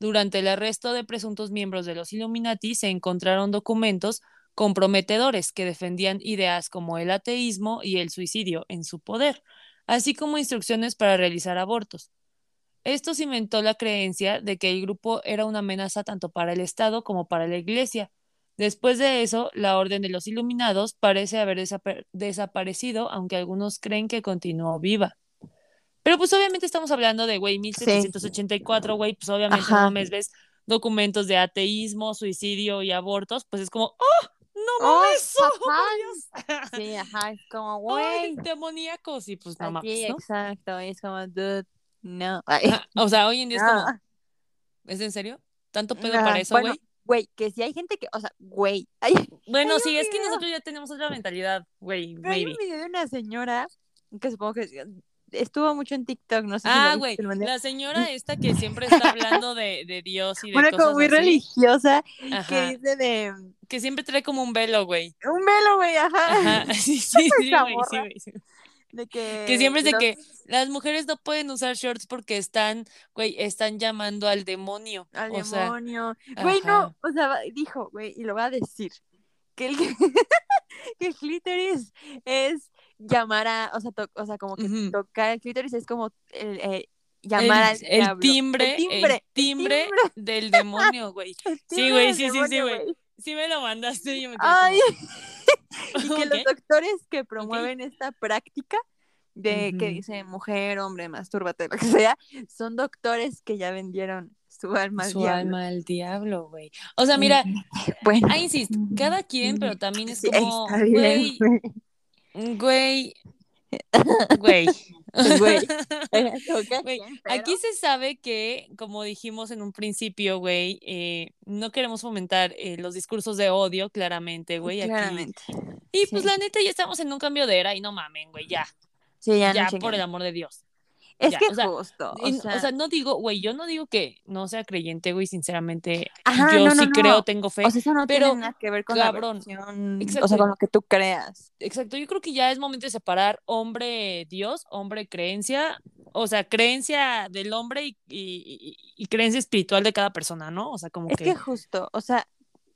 Durante el arresto de presuntos miembros de los Illuminati se encontraron documentos comprometedores que defendían ideas como el ateísmo y el suicidio en su poder, así como instrucciones para realizar abortos. Esto cimentó la creencia de que el grupo era una amenaza tanto para el Estado como para la Iglesia. Después de eso, la Orden de los Iluminados parece haber desaparecido, aunque algunos creen que continuó viva. Pero pues obviamente estamos hablando de, güey, 1784, güey, pues obviamente no me ves documentos de ateísmo, suicidio y abortos, pues es como, ¡oh! ¡No mames! ¡Oh, sí, ajá! Es como, güey, demoníacos. Y pues no mames, ¿no? Exacto. Es como, dude, no. O sea, hoy en día es como, ¿es en serio? ¿Tanto pedo para eso, güey? Bueno, güey, que si hay gente que, o sea, güey. Bueno, sí, es que nosotros ya tenemos otra mentalidad, güey, maybe. Hay un video de una señora, que supongo que estuvo mucho en TikTok, no sé. Ah, güey, la señora esta que siempre está hablando de Dios y de cosas como muy así. Religiosa. Ajá. Que dice de... que siempre trae como un velo, güey. Un velo, güey, ajá. Ajá. Sí, sí, sí, güey, sí, güey. Sí. De que siempre es de los... que las mujeres no pueden usar shorts porque están, güey, están llamando al demonio. Al o demonio. Sea... Güey, no, o sea, dijo, güey, y lo va a decir, que el, que el clítoris es llamar a, o sea, o sea, como que uh-huh. tocar el clítoris es como llamar el al timbre, el timbre del demonio, güey. Sí, güey, sí, demonio, sí, sí, güey. Sí me lo mandaste, yo me quedé. Ay. Y que los doctores que promueven esta práctica de que dice mujer, hombre, mastúrbate, lo que sea, son doctores que ya vendieron su alma al diablo. Su alma al diablo, güey. O sea, mira, bueno, ahí insisto, cada quien, pero también es como, güey, güey. Aquí se sabe que, como dijimos en un principio, güey, no queremos fomentar los discursos de odio, claramente, güey. Claramente. Y pues la neta ya estamos en un cambio de era y no mamen, güey, ya. Sí, ya, no, por el amor de Dios. Es ya, que o sea, justo. O sea, no digo, güey, yo no digo que no sea creyente, güey, sinceramente. Ajá, yo no creo, tengo fe. O sea, eso no tiene nada que ver con la religión. Exacto. O sea, con lo que tú creas. Exacto, yo creo que ya es momento de separar hombre Dios, hombre creencia, o sea, creencia del hombre y creencia espiritual de cada persona, ¿no? O sea, como que... Es que justo, o sea,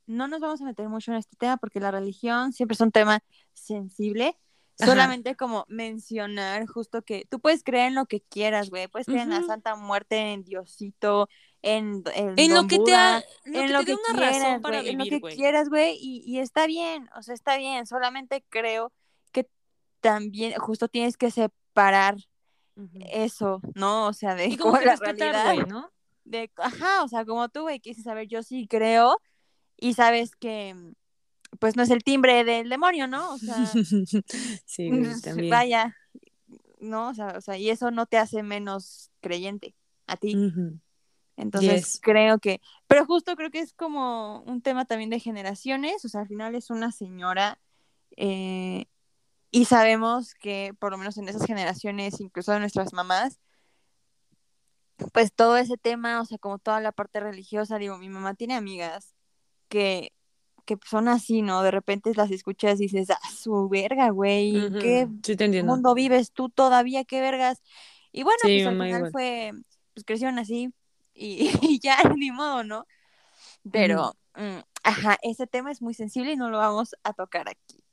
no nos vamos a meter mucho en este tema porque la religión siempre es un tema sensible. Solamente ajá. como mencionar justo que tú puedes creer en lo que quieras, güey. Puedes creer en la Santa Muerte, en Diosito, en lo que te da una razón para vivir, güey. En lo que quieras, güey, y está bien, o sea, está bien. Solamente creo que también justo tienes que separar eso, ¿no? O sea, de como la realidad, güey, ¿no? De, ajá, o sea, como tú, güey, que dices, a ver, yo sí creo y sabes que... pues no es el timbre del demonio, ¿no? O sea, sí, güey, también. Vaya, ¿no? O sea, y eso no te hace menos creyente a ti. Uh-huh. Entonces, creo que... Pero justo creo que es como un tema también de generaciones. O sea, al final es una señora y sabemos que, por lo menos en esas generaciones, incluso de nuestras mamás, pues todo ese tema, o sea, como toda la parte religiosa, digo, mi mamá tiene amigas que son así, ¿no? De repente las escuchas y dices, ¡ah, su verga, güey! ¿Qué mundo vives tú todavía? ¿Qué vergas? Y bueno, sí, pues al final igual. Fue... pues crecieron así y ya, ni modo, ¿no? Pero, ajá, ese tema es muy sensible y no lo vamos a tocar aquí.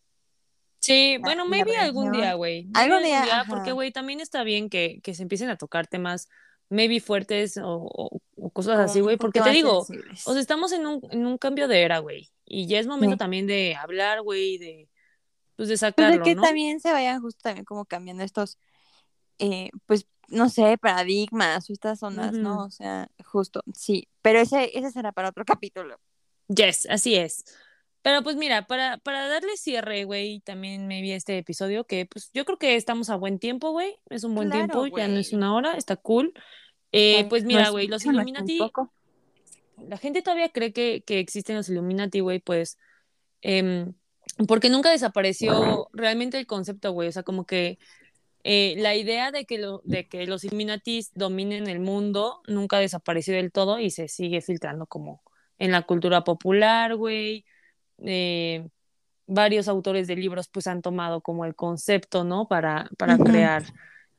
Sí, la, bueno, maybe algún día, güey. Algún día, porque, güey, también está bien que se empiecen a tocar temas maybe fuertes o cosas como así, güey, porque te digo, sensibles. O sea, estamos en un cambio de era, güey, y ya es momento también de hablar, güey, de sacarlo, ¿no? Pero que también se vayan justo también como cambiando estos, pues, no sé, paradigmas o estas ondas, ¿no? O sea, justo, sí, pero ese será para otro capítulo. Yes, así es. Pero pues mira, para darle cierre, güey, también me vi este episodio que pues yo creo que estamos a buen tiempo, güey. Es un buen tiempo, güey. Ya no es una hora, está cool. Pues mira, güey, los Illuminati... La gente todavía cree que existen los Illuminati, güey, pues... porque nunca desapareció realmente el concepto, güey. O sea, como que la idea de que los Illuminati dominen el mundo nunca desapareció del todo y se sigue filtrando como en la cultura popular, güey. Varios autores de libros pues han tomado como el concepto, ¿no? Para crear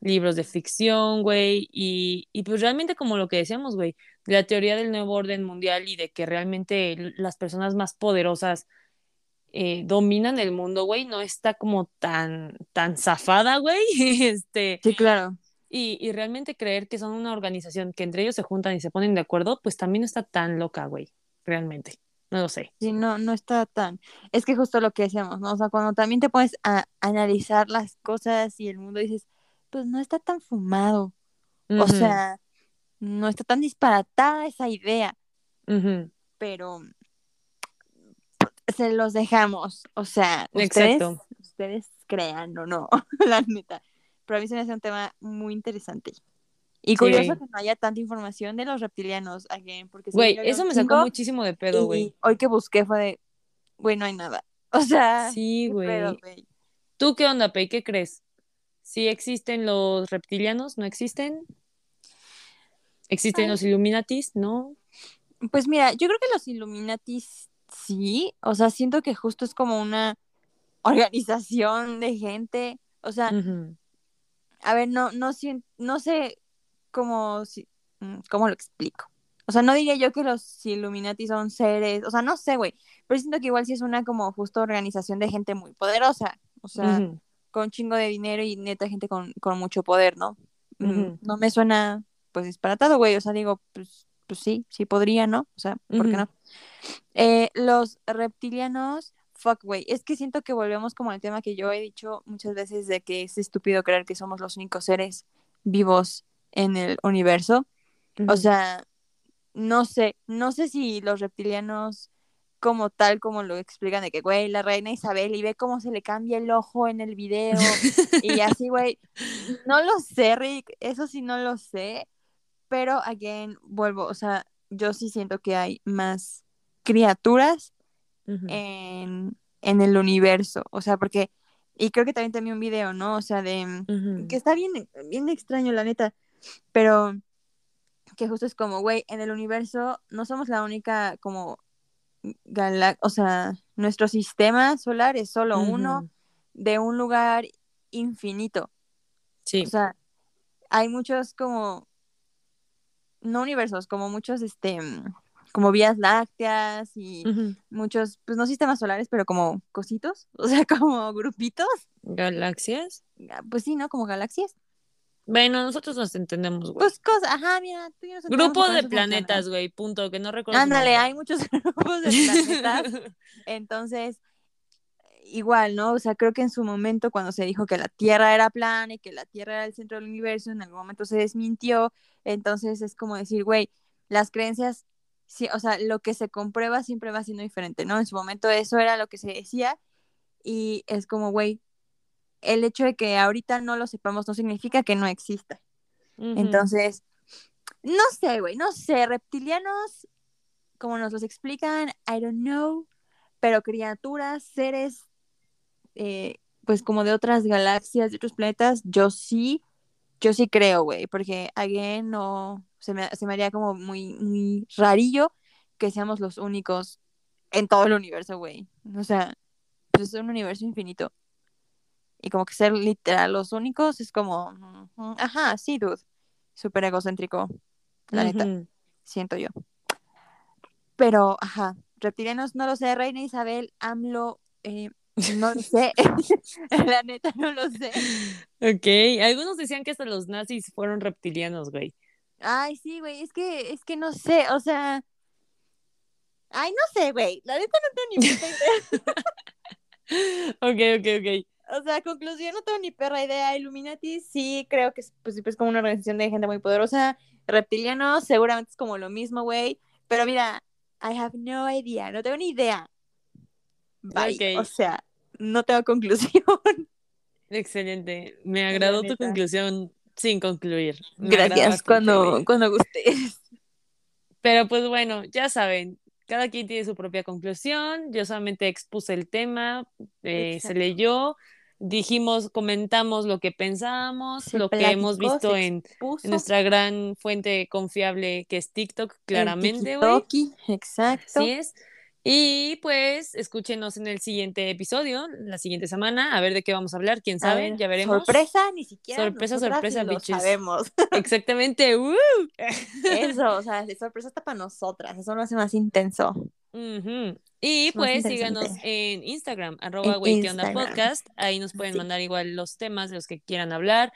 libros de ficción, güey, y pues realmente como lo que decíamos, güey, la teoría del nuevo orden mundial y de que realmente las personas más poderosas dominan el mundo, güey, no está como tan zafada, güey. Sí, claro. Y realmente creer que son una organización que entre ellos se juntan y se ponen de acuerdo, pues también no está tan loca, güey, realmente. No lo sé. Sí, no está tan... Es que justo lo que decíamos, ¿no? O sea, cuando también te pones a analizar las cosas y el mundo dices, pues no está tan fumado. O sea, no está tan disparatada esa idea. Pero se los dejamos. O sea, ustedes crean o no, la neta. Pero a mí se me hace un tema muy interesante. Y curioso que no haya tanta información de los reptilianos, porque... Güey, eso me sacó muchísimo de pedo, güey. Hoy que busqué fue de, güey, no hay nada. O sea... Sí, güey. ¿Tú qué onda, Pei? ¿Qué crees? Si existen los reptilianos, ¿no existen? ¿Existen los Illuminatis? ¿No? Pues mira, yo creo que los Illuminatis sí. O sea, siento que justo es como una organización de gente. O sea, uh-huh. A ver, no sé cómo lo explico. O sea, no diría yo que los Illuminati son seres, o sea, no sé, güey, pero siento que igual sí es una como justo organización de gente muy poderosa, o sea, uh-huh. con un chingo de dinero y neta gente con mucho poder, ¿no? Uh-huh. No me suena, pues, disparatado, güey, o sea, digo, pues sí podría, ¿no? O sea, ¿por qué no? Los reptilianos, fuck, güey, es que siento que volvemos como al tema que yo he dicho muchas veces de que es estúpido creer que somos los únicos seres vivos en el universo, uh-huh. o sea... No sé si los reptilianos como tal, como lo explican de que, güey, la reina Isabel y ve cómo se le cambia el ojo en el video y así, güey, no lo sé, Rick, eso sí no lo sé, pero again, vuelvo, o sea, yo sí siento que hay más criaturas uh-huh. en el universo, o sea, porque, y creo que también vi un video, ¿no? O sea, de, uh-huh. que está bien, bien extraño, la neta, pero... que justo es como, güey, en el universo no somos la única como o sea, nuestro sistema solar es solo uh-huh. uno de un lugar infinito. Sí. O sea, hay muchos como no universos, como muchos como vías lácteas y uh-huh. muchos, pues no sistemas solares, pero como cositos, o sea, como grupitos. ¿Galaxias? Pues sí, ¿no? Como galaxias. Bueno, nosotros nos entendemos, güey. Pues cosas, ajá, mira. Tú y nosotros grupo de planetas, güey, punto, que no recuerdo. Ándale, hay muchos grupos de planetas. Entonces, igual, ¿no? O sea, creo que en su momento cuando se dijo que la Tierra era plana y que la Tierra era el centro del universo, en algún momento se desmintió. Entonces es como decir, güey, las creencias, sí, o sea, lo que se comprueba siempre va siendo diferente, ¿no? En su momento eso era lo que se decía y es como, güey, el hecho de que ahorita no lo sepamos no significa que no exista. Uh-huh. Entonces, no sé, güey, no sé. Reptilianos, como nos los explican, I don't know, pero criaturas, seres, pues como de otras galaxias, de otros planetas, yo sí creo, güey, porque again, no, se me haría como muy, muy rarillo que seamos los únicos en todo el universo, güey. O sea, pues es un universo infinito. Y como que ser literal los únicos es como... Ajá, sí, dude. Súper egocéntrico, la neta. Uh-huh. Siento yo. Pero, ajá. Reptilianos, no lo sé. Reina Isabel, AMLO, no lo sé. La neta, no lo sé. Ok. Algunos decían que hasta los nazis fueron reptilianos, güey. Ay, sí, güey. Es que no sé, o sea... Ay, no sé, güey. La neta no tengo ni puta idea. Ok. O sea, conclusión, no tengo ni perra idea. Illuminati, sí, creo que es como una organización de gente muy poderosa. Reptilianos, seguramente es como lo mismo, güey. Pero mira, I have no idea, no tengo ni idea. Bye. Okay. O sea, no tengo conclusión. Excelente, me agradó tu conclusión sin concluir. Gracias, cuando gustes. Pero pues bueno, ya saben. Cada quien tiene su propia conclusión. Yo solamente expuse el tema, se leyó... Dijimos, comentamos lo que pensábamos, lo que hemos visto en nuestra gran fuente confiable que es TikTok, claramente, güey. Exacto. Así es. Y pues escúchenos en el siguiente episodio, la siguiente semana, a ver de qué vamos a hablar, quién sabe, ya veremos. Sorpresa, ni siquiera. Sorpresa, lo sabemos. Exactamente. Eso, o sea, sorpresa está para nosotras, eso lo hace más intenso. Uh-huh. Y pues síganos en Instagram, @weyqueondapodcast, ahí nos pueden mandar igual los temas de los que quieran hablar,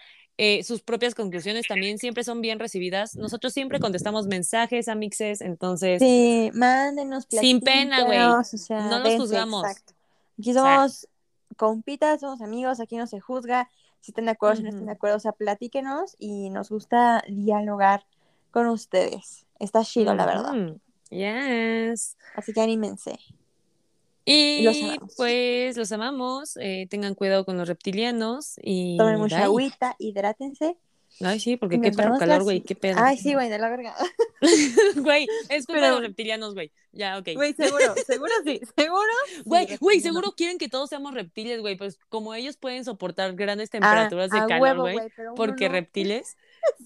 sus propias conclusiones también siempre son bien recibidas, nosotros siempre contestamos mensajes a mixes, entonces sí, mándenos platitos, sin pena, güey, o sea, no nos juzgamos, exacto. Aquí somos compitas, somos amigos, aquí no se juzga, si están de acuerdo, si no están de acuerdo, o sea, platíquenos y nos gusta dialogar con ustedes, está chido, la verdad. Yes. Así que anímense. Y los amamos. Pues los amamos. Tengan cuidado con los reptilianos. Tomen mucha agüita, hidrátense. Ay, sí, porque qué perro calor, güey, qué pedo. Ay, sí, güey, de la verga. Güey, es culpa de los reptilianos, güey. Ya, ok. Güey, seguro. Güey, seguro quieren que todos seamos reptiles, güey, pues como ellos pueden soportar grandes temperaturas de calor, güey, porque reptiles.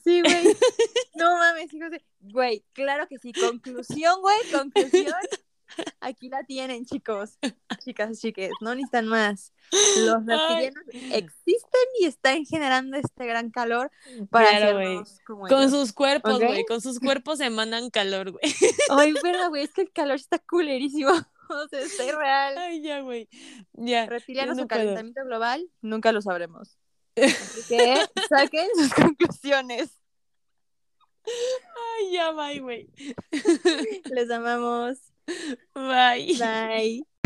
Sí, güey. No mames, hijos de... Güey, claro que sí. Conclusión. Aquí la tienen, chicos, chicas, chiques, no necesitan más. Los reptilianos existen y están generando este gran calor para hacernos como ellos. Con sus cuerpos, güey, ¿okay? Con sus cuerpos emanan calor, güey. Ay, verdad, güey, es que el calor está culerísimo, o sea, está irreal. Ay, ya, güey, ya. Reptilianos no o calentamiento global, nunca lo sabremos. Así que saquen sus conclusiones. Ay, ya, bye, güey. Les amamos. Bye. Bye.